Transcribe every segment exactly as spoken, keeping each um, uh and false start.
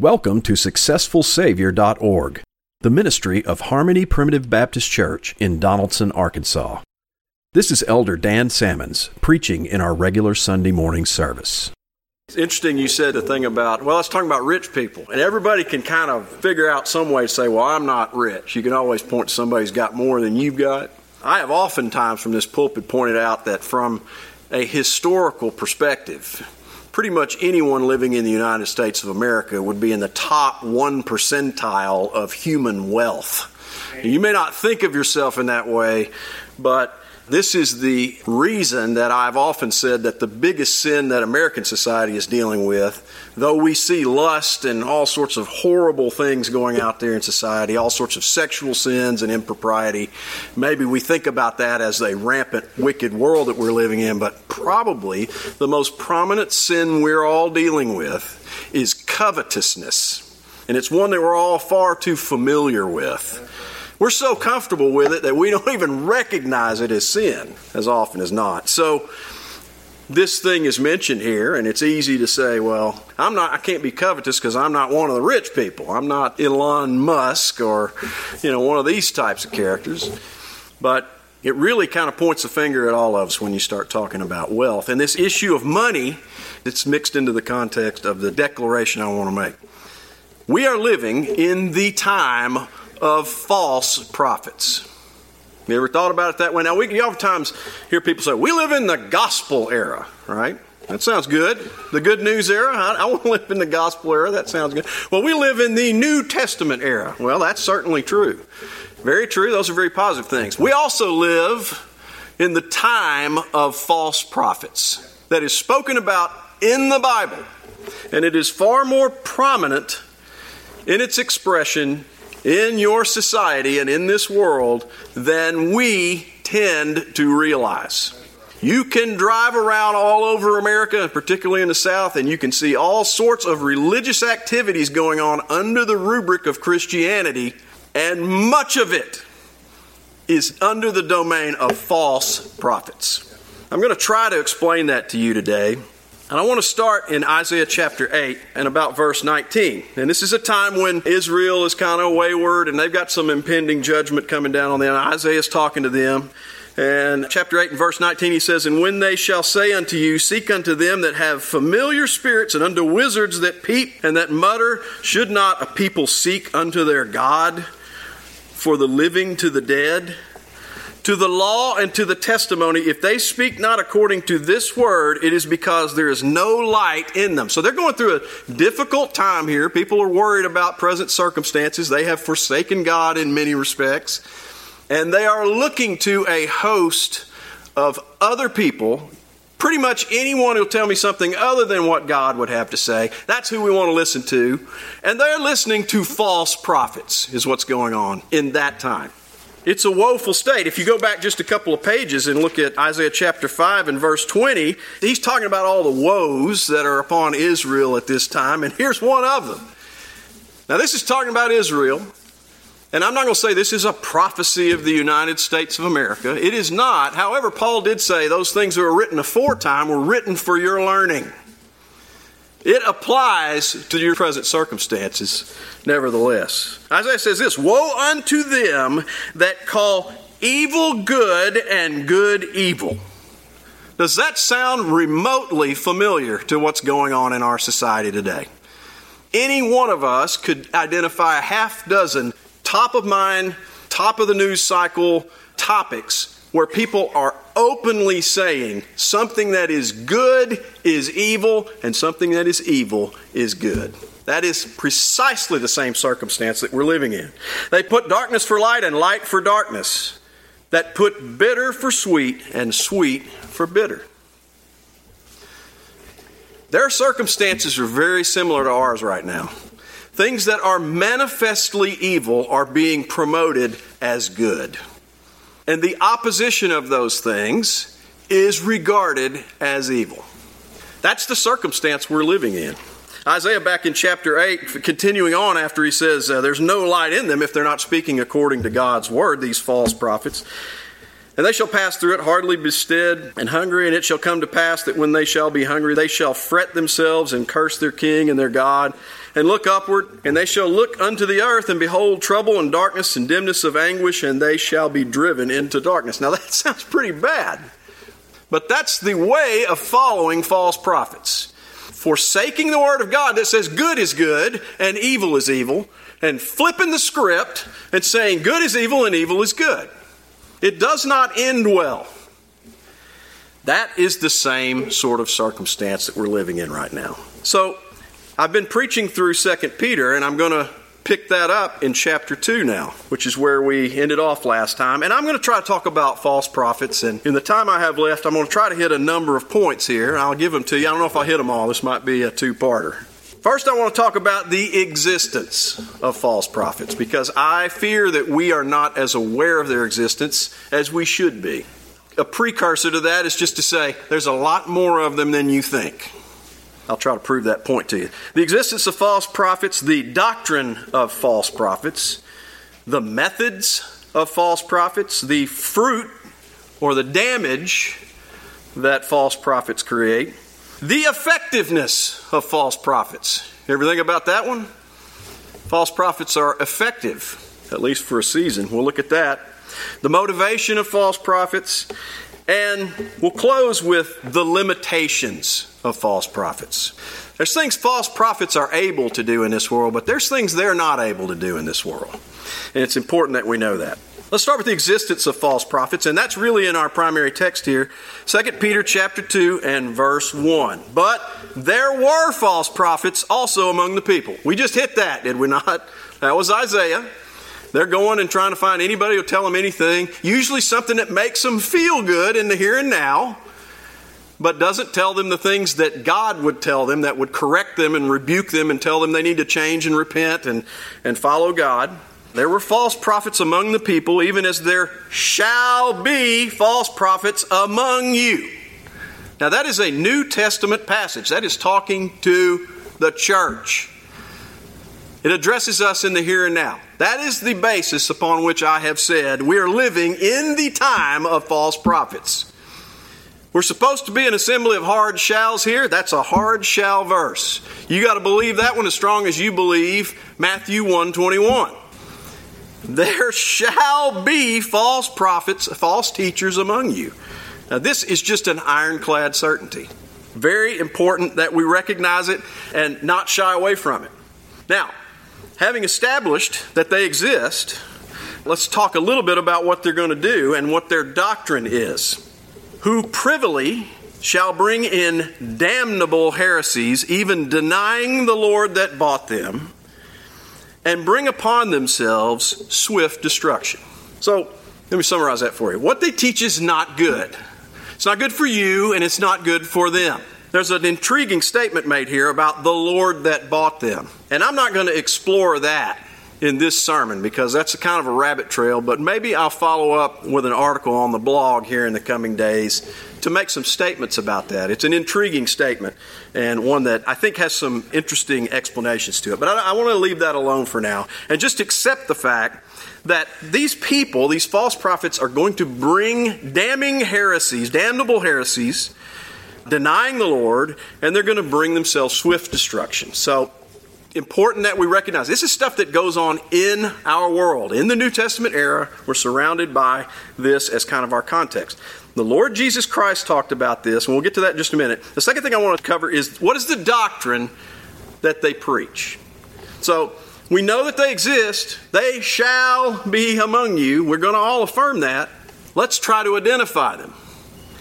Welcome to Successful Savior dot org, the ministry of Harmony Primitive Baptist Church in Donaldson, Arkansas. This is Elder Dan Sammons preaching in our regular Sunday morning service. It's interesting you said the thing about, well, let's talk about rich people. And everybody can kind of figure out some way to say, well, I'm not rich. You can always point to somebody who's got more than you've got. I have oftentimes from this pulpit pointed out that from a historical perspective, pretty much anyone living in the United States of America would be in the top one percentile of human wealth. You may not think of yourself in that way, but this is the reason that I've often said that the biggest sin that American society is dealing with, though we see lust and all sorts of horrible things going out there in society, all sorts of sexual sins and impropriety, maybe we think about that as a rampant, wicked world that we're living in, but probably the most prominent sin we're all dealing with is covetousness. And it's one that we're all far too familiar with. We're so comfortable with it that we don't even recognize it as sin as often as not. So this thing is mentioned here, and it's easy to say, well, I'm not, I can't be covetous because I'm not one of the rich people. I'm not Elon Musk or, you know, one of these types of characters. But it really kind of points the finger at all of us when you start talking about wealth. And this issue of money, it's mixed into the context of the declaration I want to make. We are living in the time of of false prophets. You ever thought about it that way? Now, we you oftentimes hear people say, we live in the gospel era, right? That sounds good. The good news era. I, I want to live in the gospel era. That sounds good. Well, we live in the New Testament era. Well, that's certainly true. Very true. Those are very positive things. We also live in the time of false prophets that is spoken about in the Bible. And it is far more prominent in its expression in your society and in this world than we tend to realize. You can drive around all over America, and particularly in the South, and you can see all sorts of religious activities going on under the rubric of Christianity, and much of it is under the domain of false prophets. I'm going to try to explain that to you today. And I want to start in Isaiah chapter eight and about verse nineteen. And this is a time when Israel is kind of wayward and they've got some impending judgment coming down on them. Isaiah's talking to them. And chapter eight and verse nineteen, he says, "And when they shall say unto you, seek unto them that have familiar spirits, and unto wizards that peep and that mutter, should not a people seek unto their God for the living to the dead? To the law and to the testimony, if they speak not according to this word, it is because there is no light in them." So they're going through a difficult time here. People are worried about present circumstances. They have forsaken God in many respects. And they are looking to a host of other people. Pretty much anyone who'll tell me something other than what God would have to say. That's who we want to listen to. And they're listening to false prophets is what's going on in that time. It's a woeful state. If you go back just a couple of pages and look at Isaiah chapter five and verse twenty, he's talking about all the woes that are upon Israel at this time, and here's one of them. Now, this is talking about Israel, and I'm not going to say this is a prophecy of the United States of America. It is not. However, Paul did say those things that were written aforetime were written for your learning. It applies to your present circumstances, nevertheless. Isaiah says this, "Woe unto them that call evil good and good evil." Does that sound remotely familiar to what's going on in our society today? Any one of us could identify a half dozen top-of-mind, top-of-the-news cycle topics where people are openly saying something that is good is evil and something that is evil is good. That is precisely the same circumstance that we're living in. They put darkness for light and light for darkness. That put bitter for sweet and sweet for bitter. Their circumstances are very similar to ours right now. Things that are manifestly evil are being promoted as good. And the opposition of those things is regarded as evil. That's the circumstance we're living in. Isaiah back in chapter eight, continuing on after he says, uh, there's no light in them if they're not speaking according to God's word, these false prophets. And they shall pass through it hardly bestead and hungry, and it shall come to pass that when they shall be hungry, they shall fret themselves and curse their king and their God, and look upward, and they shall look unto the earth, and behold trouble and darkness and dimness of anguish, and they shall be driven into darkness. Now that sounds pretty bad, but that's the way of following false prophets. Forsaking the word of God that says good is good and evil is evil, and flipping the script and saying good is evil and evil is good. It does not end well. That is the same sort of circumstance that we're living in right now. So I've been preaching through Second Peter, and I'm going to pick that up in chapter two now, which is where we ended off last time. And I'm going to try to talk about false prophets. And in the time I have left, I'm going to try to hit a number of points here. I'll give them to you. I don't know if I'll hit them all. This might be a two-parter. First, I want to talk about the existence of false prophets, because I fear that we are not as aware of their existence as we should be. A precursor to that is just to say there's a lot more of them than you think. I'll try to prove that point to you. The existence of false prophets, the doctrine of false prophets, the methods of false prophets, the fruit or the damage that false prophets create, the effectiveness of false prophets. You ever think about that one? False prophets are effective, at least for a season. We'll look at that. The motivation of false prophets. And we'll close with the limitations of false prophets. There's things false prophets are able to do in this world, but there's things they're not able to do in this world. And it's important that we know that. Let's start with the existence of false prophets, and that's really in our primary text here, Second Peter chapter two and verse one. But there were false prophets also among the people. We just hit that, did we not? That was Isaiah. They're going and trying to find anybody who'll tell them anything, usually something that makes them feel good in the here and now, but doesn't tell them the things that God would tell them, that would correct them and rebuke them and tell them they need to change and repent and, and follow God. There were false prophets among the people, even as there shall be false prophets among you. Now that is a New Testament passage. That is talking to the church. It addresses us in the here and now. That is the basis upon which I have said we are living in the time of false prophets. We're supposed to be an assembly of hard shalls here. That's a hard shall verse. You got to believe that one as strong as you believe Matthew one twenty-one. There shall be false prophets, false teachers among you. Now, this is just an ironclad certainty. Very important that we recognize it and not shy away from it. Now, having established that they exist, let's talk a little bit about what they're going to do and what their doctrine is. Who privily shall bring in damnable heresies, even denying the Lord that bought them, and bring upon themselves swift destruction. So, let me summarize that for you. What they teach is not good. It's not good for you, and it's not good for them. There's an intriguing statement made here about the Lord that bought them. And I'm not going to explore that in this sermon, because that's a kind of a rabbit trail, but maybe I'll follow up with an article on the blog here in the coming days to make some statements about that. It's an intriguing statement, and one that I think has some interesting explanations to it. But I, I want to leave that alone for now and just accept the fact that these people, these false prophets, are going to bring damning heresies, damnable heresies, denying the Lord, and they're going to bring themselves swift destruction. So, important that we recognize this is stuff that goes on in our world. In the New Testament era, we're surrounded by this as kind of our context. The Lord Jesus Christ talked about this, and we'll get to that in just a minute. The second thing I want to cover is what is the doctrine that they preach. So we know that they exist. They shall be among you. We're going to all affirm that. Let's try to identify them.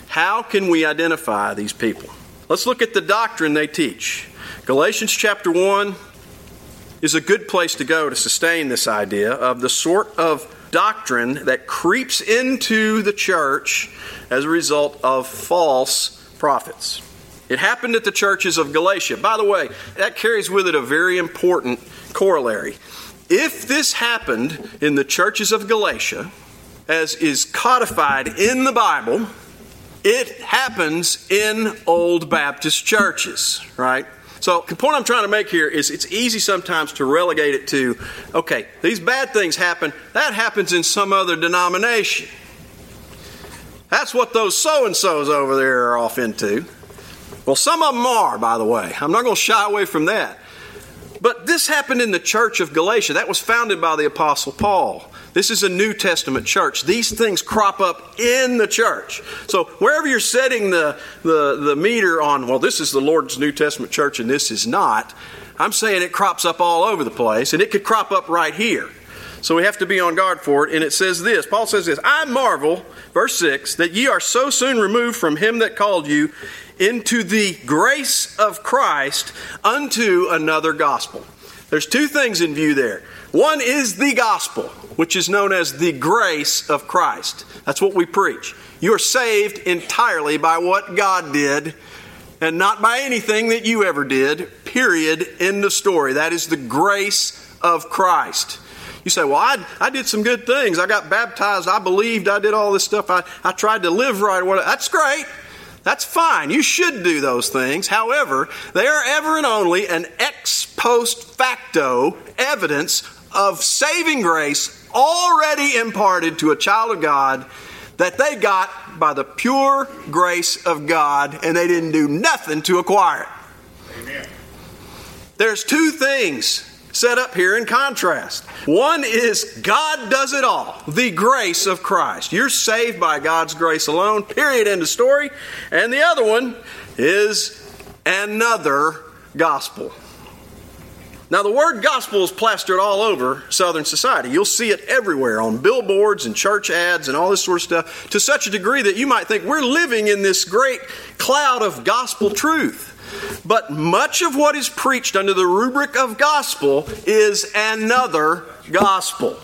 How can we identify these people? Let's look at the doctrine they teach. Galatians chapter one is a good place to go to sustain this idea of the sort of doctrine that creeps into the church as a result of false prophets. It happened at the churches of Galatia. By the way, that carries with it a very important corollary. If this happened in the churches of Galatia, as is codified in the Bible, it happens in old Baptist churches, right? So the point I'm trying to make here is it's easy sometimes to relegate it to, okay, these bad things happen, that happens in some other denomination. That's what those so-and-sos over there are off into. Well, some of them are, by the way. I'm not going to shy away from that. But this happened in the church of Galatia. That was founded by the Apostle Paul. This is a New Testament church. These things crop up in the church. So wherever you're setting the, the, the meter on, well, this is the Lord's New Testament church and this is not, I'm saying it crops up all over the place, and it could crop up right here. So we have to be on guard for it. And it says this, Paul says this, I marvel, verse six, that ye are so soon removed from him that called you into the grace of Christ unto another gospel. There's two things in view there. One is the gospel, which is known as the grace of Christ. That's what we preach. You are saved entirely by what God did and not by anything that you ever did, period, end of story. That is the grace of Christ. You say, well, I, I did some good things. I got baptized. I believed. I did all this stuff. I, I tried to live right. That's great. That's fine. You should do those things. However, they are ever and only an ex post facto evidence of saving grace already imparted to a child of God that they got by the pure grace of God, and they didn't do nothing to acquire it. Amen. There's two things set up here in contrast. One is God does it all, the grace of Christ. You're saved by God's grace alone, period, end of story. And the other one is another gospel. Now, the word gospel is plastered all over Southern society. You'll see it everywhere on billboards and church ads and all this sort of stuff, to such a degree that you might think we're living in this great cloud of gospel truth. But much of what is preached under the rubric of gospel is another gospel.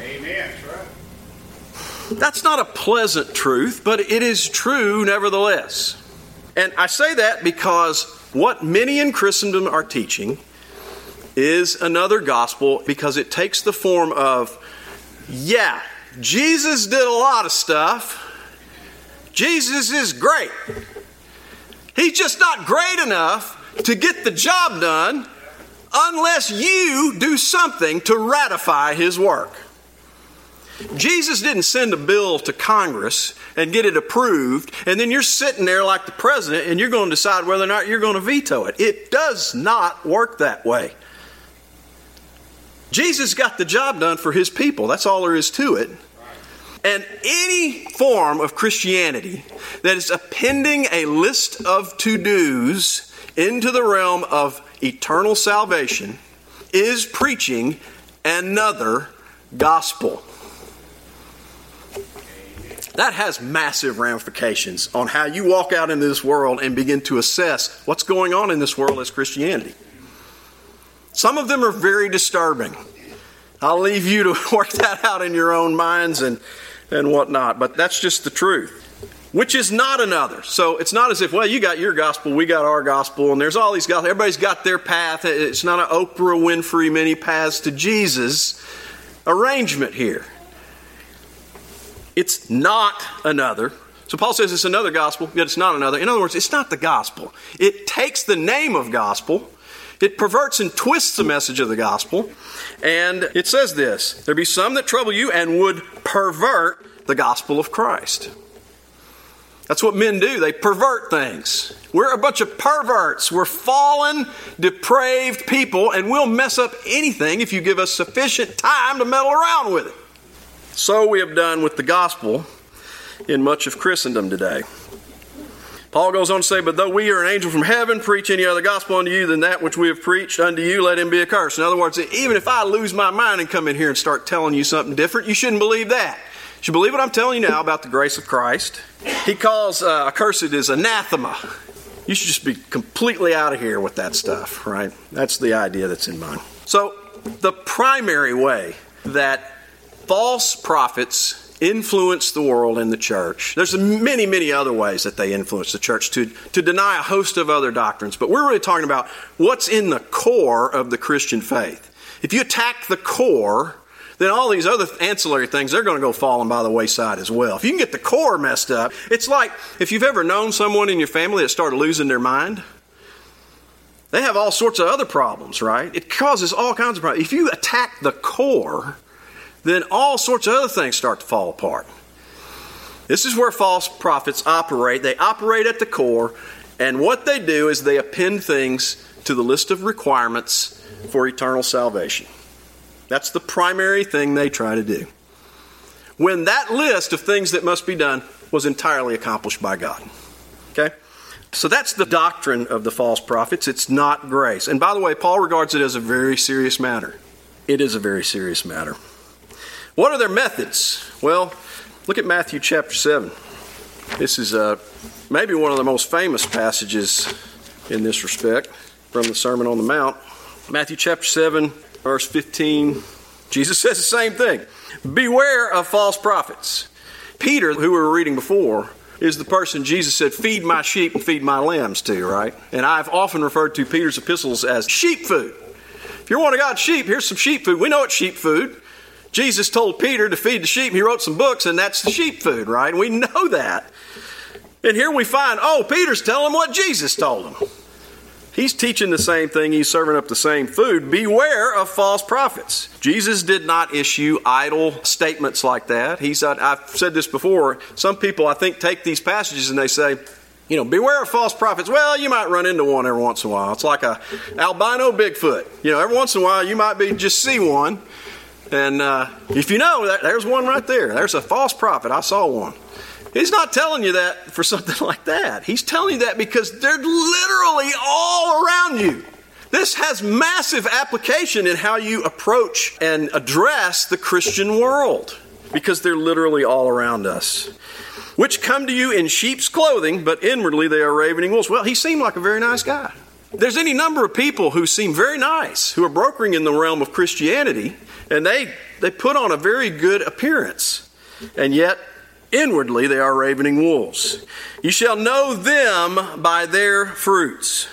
Amen. That's not a pleasant truth, but it is true nevertheless. And I say that because what many in Christendom are teaching is another gospel, because it takes the form of, yeah, Jesus did a lot of stuff. Jesus is great. He's just not great enough to get the job done unless you do something to ratify his work. Jesus didn't send a bill to Congress and get it approved, and then you're sitting there like the president and you're going to decide whether or not you're going to veto it. It does not work that way. Jesus got the job done for his people. That's all there is to it. And any form of Christianity that is appending a list of to-dos into the realm of eternal salvation is preaching another gospel. That has massive ramifications on how you walk out into this world and begin to assess what's going on in this world as Christianity. Some of them are very disturbing. I'll leave you to work that out in your own minds and and whatnot. But that's just the truth, which is not another. So it's not as if, well, you got your gospel, we got our gospel, and there's all these gospels. Everybody's got their path. It's not an Oprah Winfrey many paths to Jesus arrangement here. It's not another. So Paul says it's another gospel, yet it's not another. In other words, it's not the gospel. It takes the name of gospel. It perverts and twists the message of the gospel. And it says this, there be some that trouble you and would pervert the gospel of Christ. That's what men do. They pervert things. We're a bunch of perverts. We're fallen, depraved people, and we'll mess up anything if you give us sufficient time to meddle around with it. So we have done with the gospel in much of Christendom today. Paul goes on to say, but though we or an angel from heaven preach any other gospel unto you than that which we have preached unto you, let him be accursed. In other words, even if I lose my mind and come in here and start telling you something different, you shouldn't believe that. You should believe what I'm telling you now about the grace of Christ. He calls uh, accursed is anathema. You should just be completely out of here with that stuff, right? That's the idea that's in mind. So the primary way that false prophets influence the world and the church. There's many, many other ways that they influence the church to, to deny a host of other doctrines. But we're really talking about what's in the core of the Christian faith. If you attack the core, then all these other ancillary things, they're going to go falling by the wayside as well. If you can get the core messed up, it's like if you've ever known someone in your family that started losing their mind, they have all sorts of other problems, right? It causes all kinds of problems. If you attack the core, then all sorts of other things start to fall apart. This is where false prophets operate. They operate at the core, and what they do is they append things to the list of requirements for eternal salvation. That's the primary thing they try to do. When that list of things that must be done was entirely accomplished by God. Okay? So that's the doctrine of the false prophets. It's not grace. And by the way, Paul regards it as a very serious matter. It is a very serious matter. What are their methods? Well, look at Matthew chapter seven. This is uh, maybe one of the most famous passages in this respect from the Sermon on the Mount. Matthew chapter seven, verse fifteen. Jesus says the same thing. Beware of false prophets. Peter, who we were reading before, is the person Jesus said, feed my sheep and feed my lambs to, right? And I've often referred to Peter's epistles as sheep food. If you're one of God's sheep, here's some sheep food. We know it's sheep food. Jesus told Peter to feed the sheep. He wrote some books, and that's the sheep food, right? We know that. And here we find, oh, Peter's telling him what Jesus told him. He's teaching the same thing. He's serving up the same food. Beware of false prophets. Jesus did not issue idle statements like that. He said, I've said this before, some people I think take these passages and they say, you know, beware of false prophets. Well, you might run into one every once in a while. It's like a albino Bigfoot. You know, every once in a while you might be just see one. And uh, if you know, that, there's one right there. There's a false prophet. I saw one. He's not telling you that for something like that. He's telling you that because they're literally all around you. This has massive application in how you approach and address the Christian world because they're literally all around us. Which come to you in sheep's clothing, but inwardly they are ravening wolves. Well, he seemed like a very nice guy. There's any number of people who seem very nice, who are brokering in the realm of Christianity, and they, they put on a very good appearance, and yet inwardly they are ravening wolves. You shall know them by their fruits.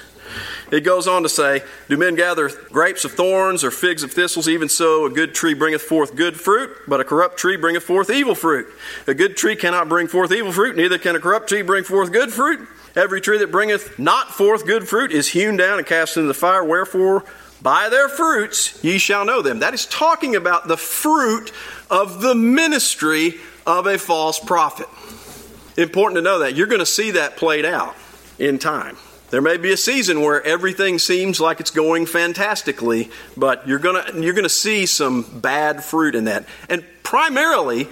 It goes on to say, do men gather grapes of thorns or figs of thistles? Even so, a good tree bringeth forth good fruit, but a corrupt tree bringeth forth evil fruit. A good tree cannot bring forth evil fruit, neither can a corrupt tree bring forth good fruit. Every tree that bringeth not forth good fruit is hewn down and cast into the fire. Wherefore, by their fruits ye shall know them. That is talking about the fruit of the ministry of a false prophet. Important to know that. You're going to see that played out in time. There may be a season where everything seems like it's going fantastically, but you're going to, you're going to see some bad fruit in that. And primarily,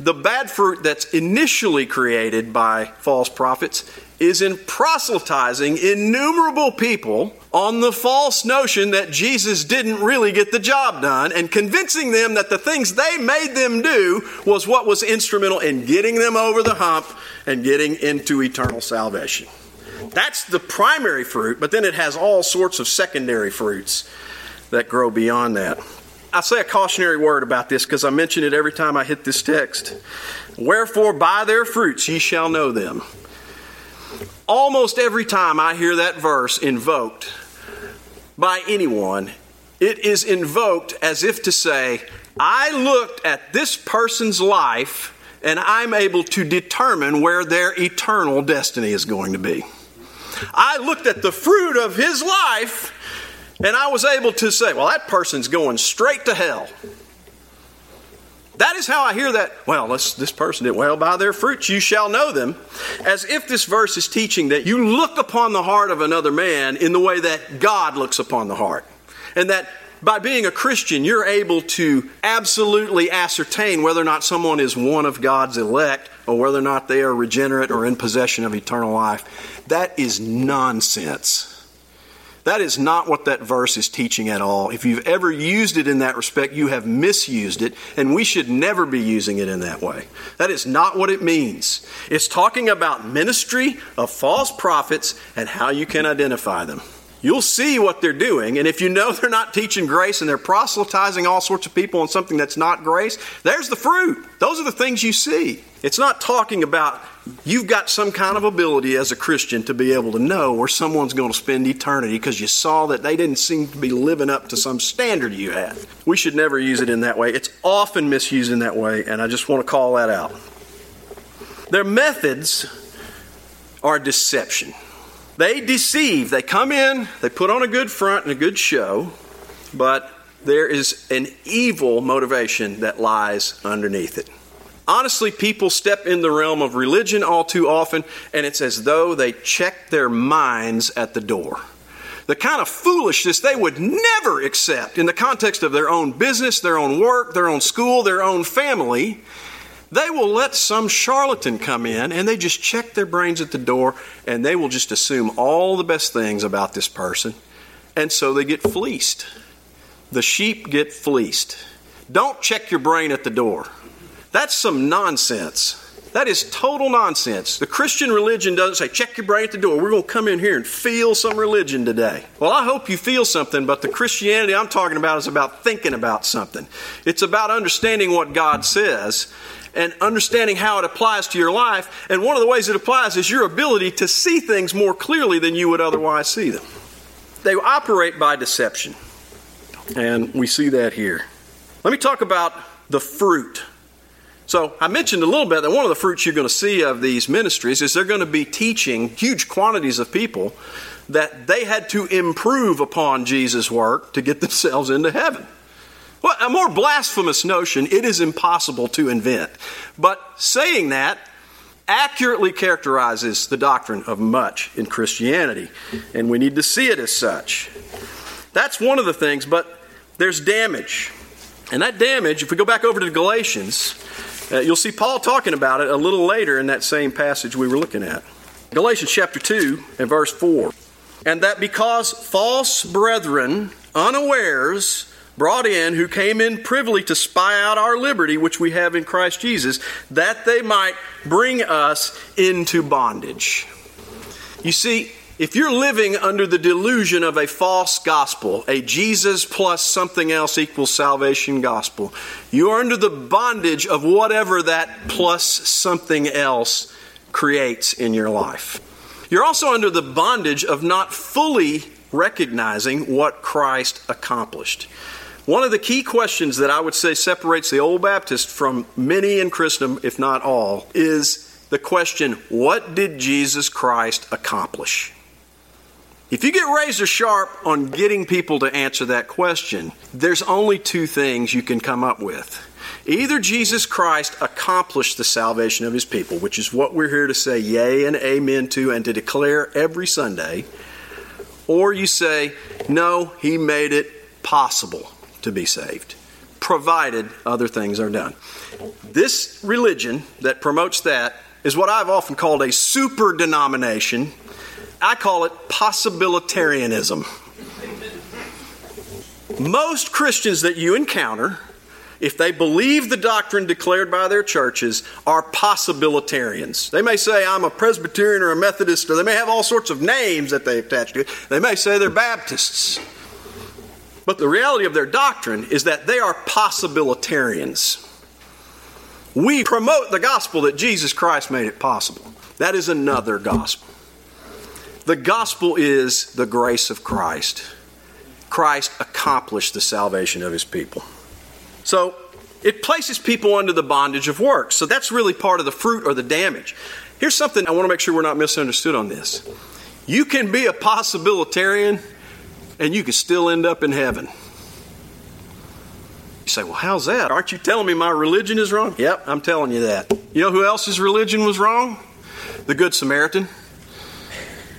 the bad fruit that's initially created by false prophets is in proselytizing innumerable people on the false notion that Jesus didn't really get the job done and convincing them that the things they made them do was what was instrumental in getting them over the hump and getting into eternal salvation. That's the primary fruit, but then it has all sorts of secondary fruits that grow beyond that. I say a cautionary word about this because I mention it every time I hit this text. Wherefore, by their fruits ye shall know them. Almost every time I hear that verse invoked by anyone, it is invoked as if to say, I looked at this person's life and I'm able to determine where their eternal destiny is going to be. I looked at the fruit of his life and I was able to say, well, that person's going straight to hell. That is how I hear that. Well, this, this person did well. By their fruits you shall know them. As if this verse is teaching that you look upon the heart of another man in the way that God looks upon the heart. And that by being a Christian, you're able to absolutely ascertain whether or not someone is one of God's elect or whether or not they are regenerate or in possession of eternal life. That is nonsense. That is not what that verse is teaching at all. If you've ever used it in that respect, you have misused it, and we should never be using it in that way. That is not what it means. It's talking about ministry of false prophets and how you can identify them. You'll see what they're doing, and if you know they're not teaching grace and they're proselytizing all sorts of people on something that's not grace, there's the fruit. Those are the things you see. It's not talking about you've got some kind of ability as a Christian to be able to know where someone's going to spend eternity because you saw that they didn't seem to be living up to some standard you had. We should never use it in that way. It's often misused in that way, and I just want to call that out. Their methods are deception. They deceive. They come in, they put on a good front and a good show, but there is an evil motivation that lies underneath it. Honestly, people step in the realm of religion all too often, and it's as though they check their minds at the door. The kind of foolishness they would never accept in the context of their own business, their own work, their own school, their own family. They will let some charlatan come in and they just check their brains at the door and they will just assume all the best things about this person. And so they get fleeced. The sheep get fleeced. Don't check your brain at the door. That's some nonsense. That is total nonsense. The Christian religion doesn't say, check your brain at the door. We're going to come in here and feel some religion today. Well, I hope you feel something, but the Christianity I'm talking about is about thinking about something. It's about understanding what God says and understanding how it applies to your life. And one of the ways it applies is your ability to see things more clearly than you would otherwise see them. They operate by deception. And we see that here. Let me talk about the fruit. So I mentioned a little bit that one of the fruits you're going to see of these ministries is they're going to be teaching huge quantities of people that they had to improve upon Jesus' work to get themselves into heaven. Well, a more blasphemous notion, it is impossible to invent. But saying that accurately characterizes the doctrine of much in Christianity, and we need to see it as such. That's one of the things, but there's damage. And that damage, if we go back over to Galatians, Uh, you'll see Paul talking about it a little later in that same passage we were looking at. Galatians chapter two and verse four. And that because false brethren, unawares, brought in, who came in privily to spy out our liberty, which we have in Christ Jesus, that they might bring us into bondage. You see, if you're living under the delusion of a false gospel, a Jesus plus something else equals salvation gospel, you are under the bondage of whatever that plus something else creates in your life. You're also under the bondage of not fully recognizing what Christ accomplished. One of the key questions that I would say separates the old Baptist from many in Christendom, if not all, is the question, what did Jesus Christ accomplish? If you get razor sharp on getting people to answer that question, there's only two things you can come up with. Either Jesus Christ accomplished the salvation of his people, which is what we're here to say yay and amen to and to declare every Sunday, or you say, no, he made it possible to be saved, provided other things are done. This religion that promotes that is what I've often called a super denomination. I call it possibilitarianism. Most Christians that you encounter, if they believe the doctrine declared by their churches, are possibilitarians. They may say, I'm a Presbyterian or a Methodist, or they may have all sorts of names that they attach to it. They may say they're Baptists. But the reality of their doctrine is that they are possibilitarians. We promote the gospel that Jesus Christ made it possible. That is another gospel. The gospel is the grace of Christ. Christ accomplished the salvation of his people. So it places people under the bondage of works. So that's really part of the fruit or the damage. Here's something I want to make sure we're not misunderstood on this. You can be a possibilitarian and you can still end up in heaven. You say, well, how's that? Aren't you telling me my religion is wrong? Yep, I'm telling you that. You know who else's religion was wrong? The Good Samaritan.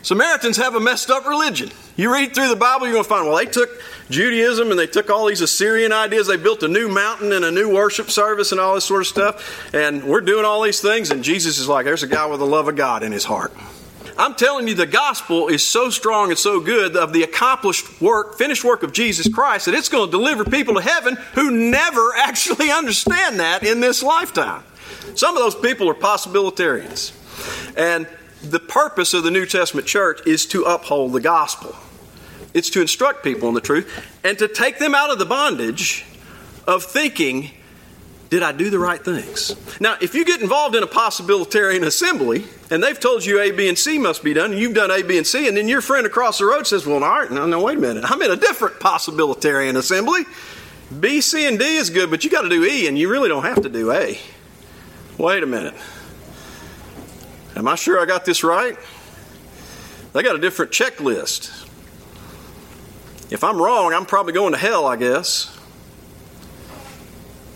Samaritans have a messed up religion. You read through the Bible, you're going to find, well, they took Judaism and they took all these Assyrian ideas. They built a new mountain and a new worship service and all this sort of stuff. And we're doing all these things. And Jesus is like, there's a guy with the love of God in his heart. I'm telling you, the gospel is so strong and so good of the accomplished work, finished work of Jesus Christ, that it's going to deliver people to heaven who never actually understand that in this lifetime. Some of those people are possibilitarians. And the purpose of the New Testament church is to uphold the gospel. It's to instruct people in the truth and to take them out of the bondage of thinking, did I do the right things? Now, if you get involved in a possibilitarian assembly and they've told you A, B, and C must be done, and you've done A, B, and C, and then your friend across the road says, well, no, no, no, wait a minute. I'm in a different possibilitarian assembly. B, C, and D is good, but you got to do E, and you really don't have to do A. Wait a minute. Am I sure I got this right? They got a different checklist. If I'm wrong, I'm probably going to hell, I guess.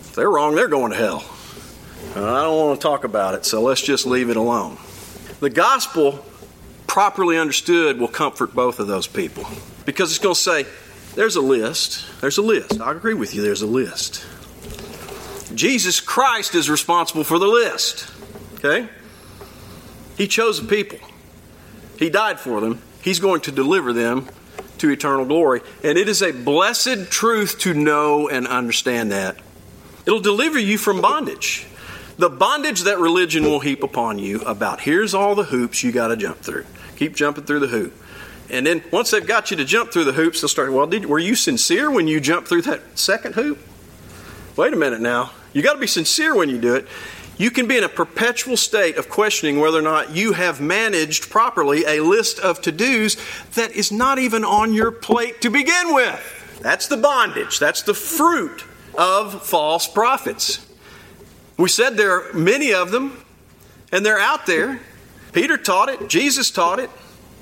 If they're wrong, they're going to hell. And I don't want to talk about it, so let's just leave it alone. The gospel, properly understood, will comfort both of those people. Because it's going to say, there's a list. There's a list. I agree with you, there's a list. Jesus Christ is responsible for the list. Okay? He chose the people. He died for them. He's going to deliver them to eternal glory. And it is a blessed truth to know and understand that. It'll deliver you from bondage. The bondage that religion will heap upon you about here's all the hoops you got to jump through. Keep jumping through the hoop. And then once they've got you to jump through the hoops, they'll start, well, did, were you sincere when you jumped through that second hoop? Wait a minute now. You got to be sincere when you do it. You can be in a perpetual state of questioning whether or not you have managed properly a list of to-dos that is not even on your plate to begin with. That's the bondage. That's the fruit of false prophets. We said there are many of them, and they're out there. Peter taught it. Jesus taught it.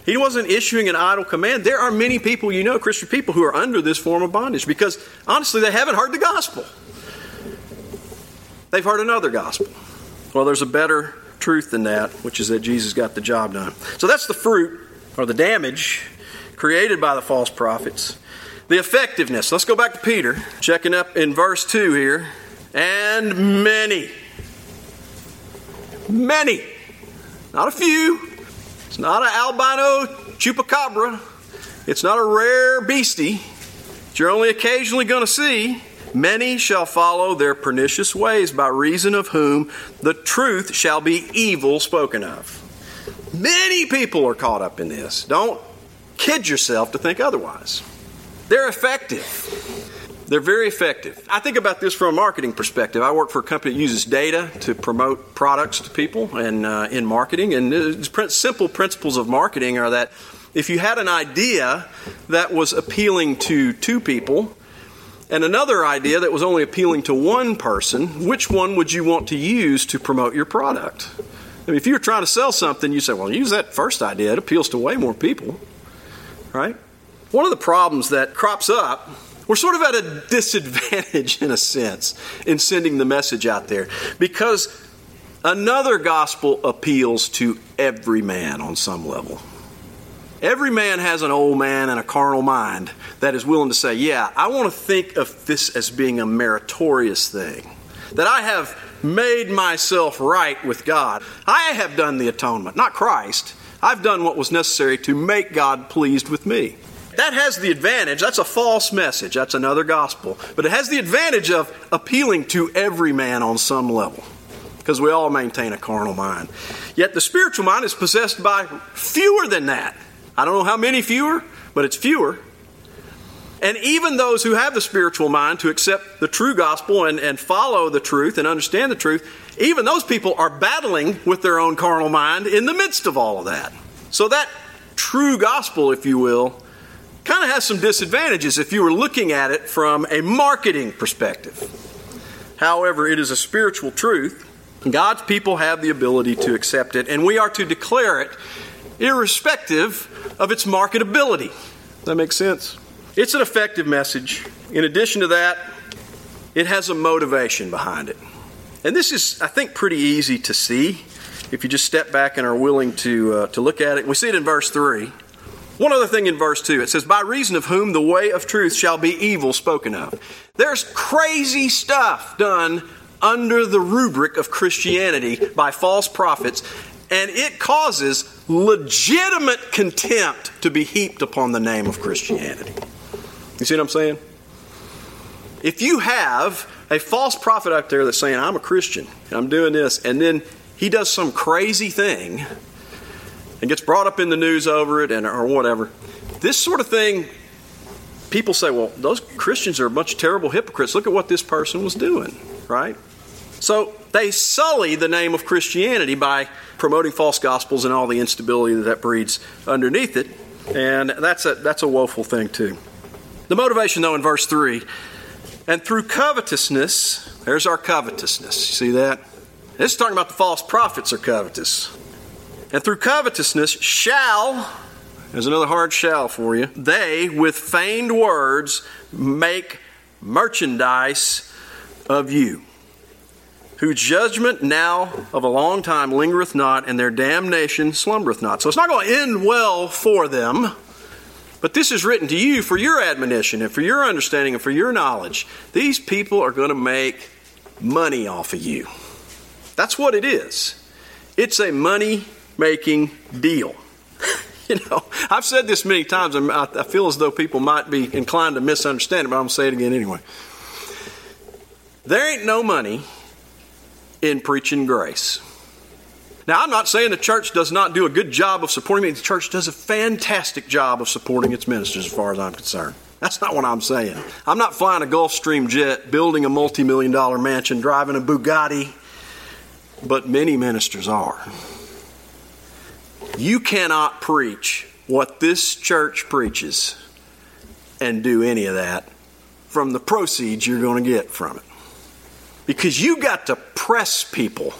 He wasn't issuing an idle command. There are many people, you know, Christian people, who are under this form of bondage because, honestly, they haven't heard the gospel. They've heard another gospel. Well, there's a better truth than that, which is that Jesus got the job done. So that's the fruit or the damage created by the false prophets. The effectiveness. Let's go back to Peter, checking up in verse two here. And many. Many. Not a few. It's not an albino chupacabra. It's not a rare beastie that you're only occasionally going to see. Many shall follow their pernicious ways, by reason of whom the truth shall be evil spoken of. Many people are caught up in this. Don't kid yourself to think otherwise. They're effective. They're very effective. I think about this from a marketing perspective. I work for a company that uses data to promote products to people and uh, in marketing. And the simple principles of marketing are that if you had an idea that was appealing to two people, and another idea that was only appealing to one person, which one would you want to use to promote your product? I mean, if you were trying to sell something, you say, well, use that first idea. It appeals to way more people, right? One of the problems that crops up, we're sort of at a disadvantage in a sense in sending the message out there because another gospel appeals to every man on some level. Every man has an old man and a carnal mind that is willing to say, yeah, I want to think of this as being a meritorious thing. That I have made myself right with God. I have done the atonement, not Christ. I've done what was necessary to make God pleased with me. That has the advantage. That's a false message. That's another gospel. But it has the advantage of appealing to every man on some level. Because we all maintain a carnal mind. Yet the spiritual mind is possessed by fewer than that. I don't know how many fewer, but it's fewer. And even those who have the spiritual mind to accept the true gospel and, and follow the truth and understand the truth, even those people are battling with their own carnal mind in the midst of all of that. So that true gospel, if you will, kind of has some disadvantages if you were looking at it from a marketing perspective. However, it is a spiritual truth. God's people have the ability to accept it, and we are to declare it irrespective of its marketability. Does that make sense? It's an effective message. In addition to that, it has a motivation behind it. And this is, I think, pretty easy to see if you just step back and are willing to uh, to look at it. We see it in verse three. One other thing in verse two, it says, by reason of whom the way of truth shall be evil spoken of. There's crazy stuff done under the rubric of Christianity by false prophets, and it causes legitimate contempt to be heaped upon the name of Christianity. You see what I'm saying? If you have a false prophet out there that's saying, I'm a Christian, and I'm doing this, and then he does some crazy thing and gets brought up in the news over it and or whatever, this sort of thing, people say, well, those Christians are a bunch of terrible hypocrites. Look at what this person was doing, right? So they sully the name of Christianity by promoting false gospels and all the instability that that breeds underneath it. And that's a that's a woeful thing too. The motivation, though, in verse three, and through covetousness, there's our covetousness. You see that? This is talking about the false prophets are covetous. And through covetousness shall, there's another hard shall for you, they with feigned words make merchandise of you. whose judgment now of a long time lingereth not, and their damnation slumbereth not. So it's not going to end well for them. But this is written to you for your admonition and for your understanding and for your knowledge. These people are going to make money off of you. That's what it is. It's a money-making deal. You know, I've said this many times, and I feel as though people might be inclined to misunderstand it, but I'm going to say it again anyway. There ain't no money in preaching grace. Now, I'm not saying the church does not do a good job of supporting me. The church does a fantastic job of supporting its ministers as far as I'm concerned. That's not what I'm saying. I'm not flying a Gulfstream jet, building a multi-million dollar mansion, driving a Bugatti, but many ministers are. You cannot preach what this church preaches and do any of that from the proceeds you're going to get from it. Because you got to press people.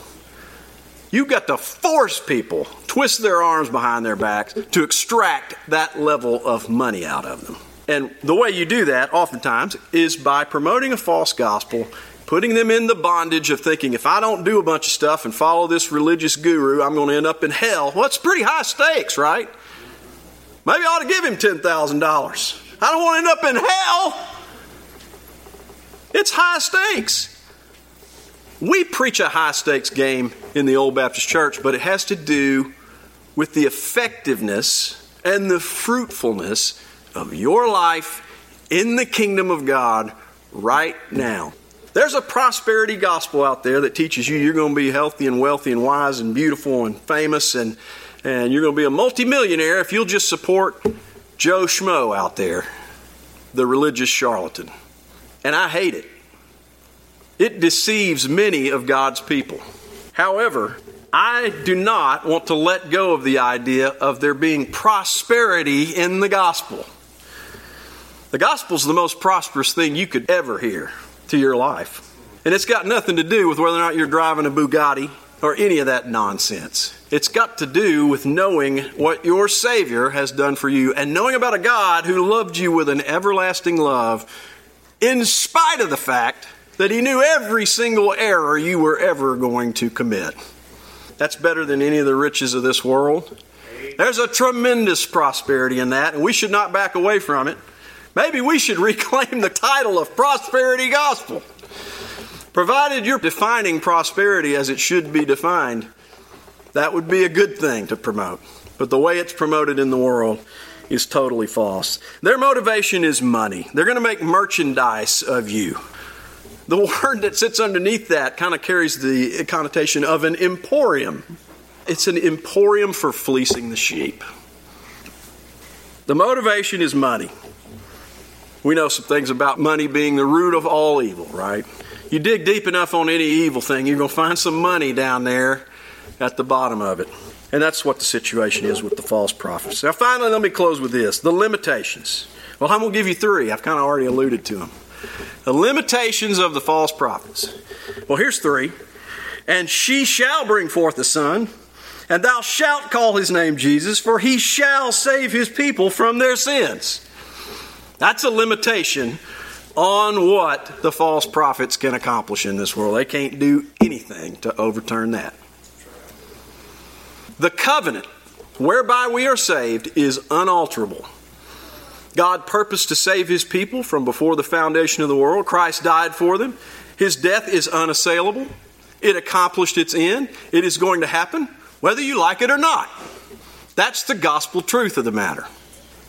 You've got to force people, twist their arms behind their backs to extract that level of money out of them. And the way you do that, oftentimes, is by promoting a false gospel, putting them in the bondage of thinking, if I don't do a bunch of stuff and follow this religious guru, I'm going to end up in hell. Well, it's pretty high stakes, right? Maybe I ought to give him ten thousand dollars. I don't want to end up in hell. It's high stakes. We preach a high-stakes game in the Old Baptist Church, but it has to do with the effectiveness and the fruitfulness of your life in the kingdom of God right now. There's a prosperity gospel out there that teaches you you're going to be healthy and wealthy and wise and beautiful and famous, and, and you're going to be a multimillionaire if you'll just support Joe Schmo out there, the religious charlatan. And I hate it. It deceives many of God's people. However, I do not want to let go of the idea of there being prosperity in the gospel. The gospel is the most prosperous thing you could ever hear to your life. And it's got nothing to do with whether or not you're driving a Bugatti or any of that nonsense. It's got to do with knowing what your Savior has done for you and knowing about a God who loved you with an everlasting love in spite of the fact that he knew every single error you were ever going to commit. That's better than any of the riches of this world. There's a tremendous prosperity in that, and we should not back away from it. Maybe we should reclaim the title of prosperity gospel. Provided you're defining prosperity as it should be defined, that would be a good thing to promote. But the way it's promoted in the world is totally false. Their motivation is money. They're going to make merchandise of you. The word that sits underneath that kind of carries the connotation of an emporium. It's an emporium for fleecing the sheep. The motivation is money. We know some things about money being the root of all evil, right? You dig deep enough on any evil thing, you're going to find some money down there at the bottom of it. And that's what the situation is with the false prophets. Now, finally, let me close with this. The limitations. Well, I'm going to give you three. I've kind of already alluded to them. The limitations of the false prophets. Well, here's three. And she shall bring forth a son, and thou shalt call his name Jesus, for he shall save his people from their sins. That's a limitation on what the false prophets can accomplish in this world. They can't do anything to overturn that. The covenant whereby we are saved is unalterable. God purposed to save his people from before the foundation of the world. Christ died for them. His death is unassailable. It accomplished its end. It is going to happen, whether you like it or not. That's the gospel truth of the matter.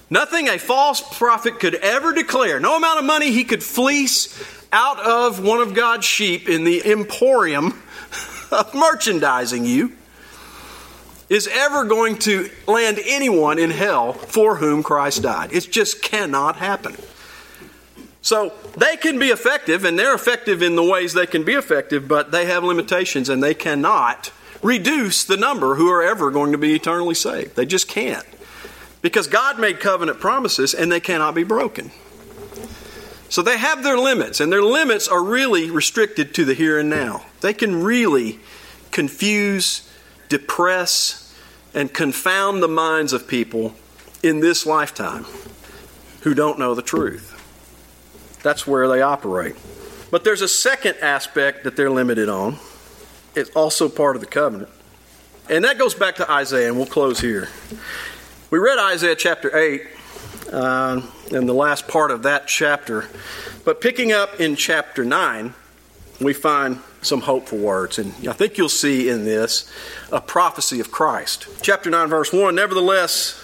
Nothing a false prophet could ever declare, no amount of money he could fleece out of one of God's sheep in the emporium of merchandising you, is ever going to land anyone in hell for whom Christ died. It just cannot happen. So they can be effective, and they're effective in the ways they can be effective, but they have limitations, and they cannot reduce the number who are ever going to be eternally saved. They just can't. Because God made covenant promises, and they cannot be broken. So they have their limits, and their limits are really restricted to the here and now. They can really confuse, depress, and confound the minds of people in this lifetime who don't know the truth. That's where they operate. But there's a second aspect that they're limited on, it's also part of the covenant. And that goes back to Isaiah, and we'll close here. We read Isaiah chapter eight uh, in the last part of that chapter. But picking up in chapter nine, we find some hopeful words. And I think you'll see in this a prophecy of Christ. Chapter nine, verse one, nevertheless,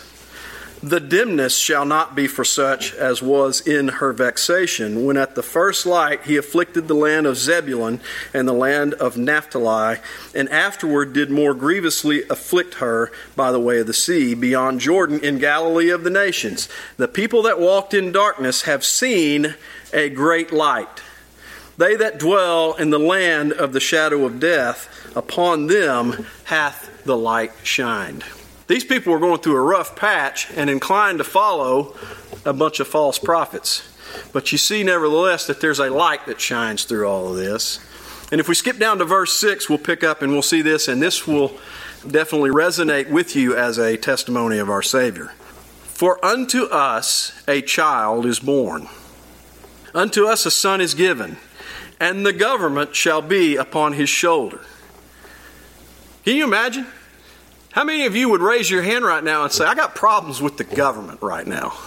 the dimness shall not be for such as was in her vexation, when at the first light he afflicted the land of Zebulun and the land of Naphtali, and afterward did more grievously afflict her by the way of the sea, beyond Jordan in Galilee of the nations. The people that walked in darkness have seen a great light. They that dwell in the land of the shadow of death, upon them hath the light shined. These people were going through a rough patch and inclined to follow a bunch of false prophets. But you see, nevertheless, that there's a light that shines through all of this. And if we skip down to verse six, we'll pick up and we'll see this, and this will definitely resonate with you as a testimony of our Savior. For unto us a child is born, unto us a son is given, and the government shall be upon his shoulder. Can you imagine? How many of you would raise your hand right now and say, I got problems with the government right now?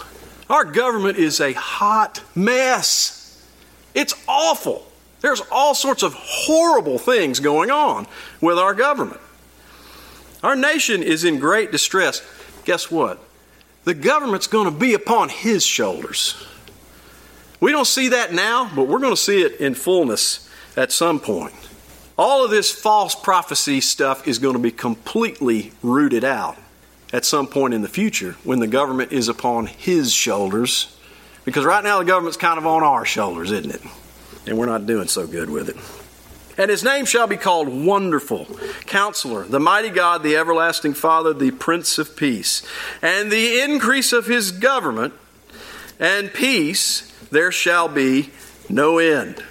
Our government is a hot mess. It's awful. There's all sorts of horrible things going on with our government. Our nation is in great distress. Guess what? The government's going to be upon his shoulders. We don't see that now, but we're going to see it in fullness at some point. All of this false prophecy stuff is going to be completely rooted out at some point in the future when the government is upon his shoulders. Because right now the government's kind of on our shoulders, isn't it? And we're not doing so good with it. And his name shall be called Wonderful, Counselor, the Mighty God, the Everlasting Father, the Prince of Peace. And the increase of his government and peace there shall be no end.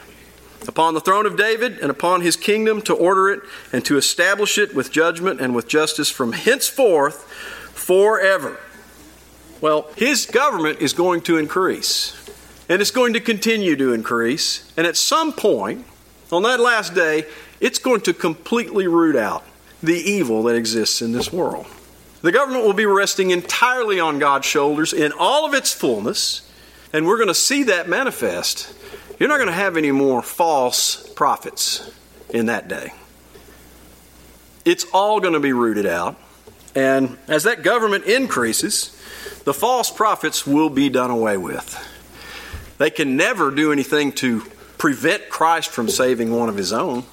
Upon the throne of David and upon his kingdom to order it and to establish it with judgment and with justice from henceforth forever. Well, his government is going to increase, and it's going to continue to increase. And at some point on that last day, it's going to completely root out the evil that exists in this world. The government will be resting entirely on God's shoulders in all of its fullness. And we're going to see that manifest. You're not going to have any more false prophets in that day. It's all going to be rooted out. And as that government increases, the false prophets will be done away with. They can never do anything to prevent Christ from saving one of his own,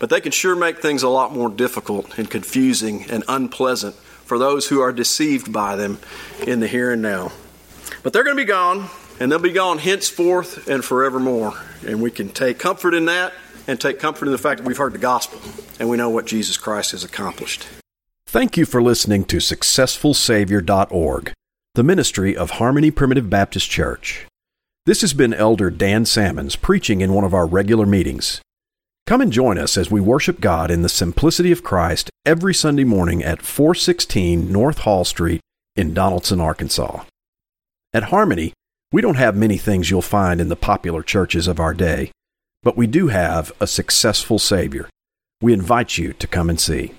but they can sure make things a lot more difficult and confusing and unpleasant for those who are deceived by them in the here and now. But they're going to be gone. And they'll be gone henceforth and forevermore. And we can take comfort in that and take comfort in the fact that we've heard the gospel and we know what Jesus Christ has accomplished. Thank you for listening to Successful Savior dot org, the ministry of Harmony Primitive Baptist Church. This has been Elder Dan Sammons preaching in one of our regular meetings. Come and join us as we worship God in the simplicity of Christ every Sunday morning at four sixteen North Hall Street in Donaldson, Arkansas. At Harmony, we don't have many things you'll find in the popular churches of our day, but we do have a successful Savior. We invite you to come and see.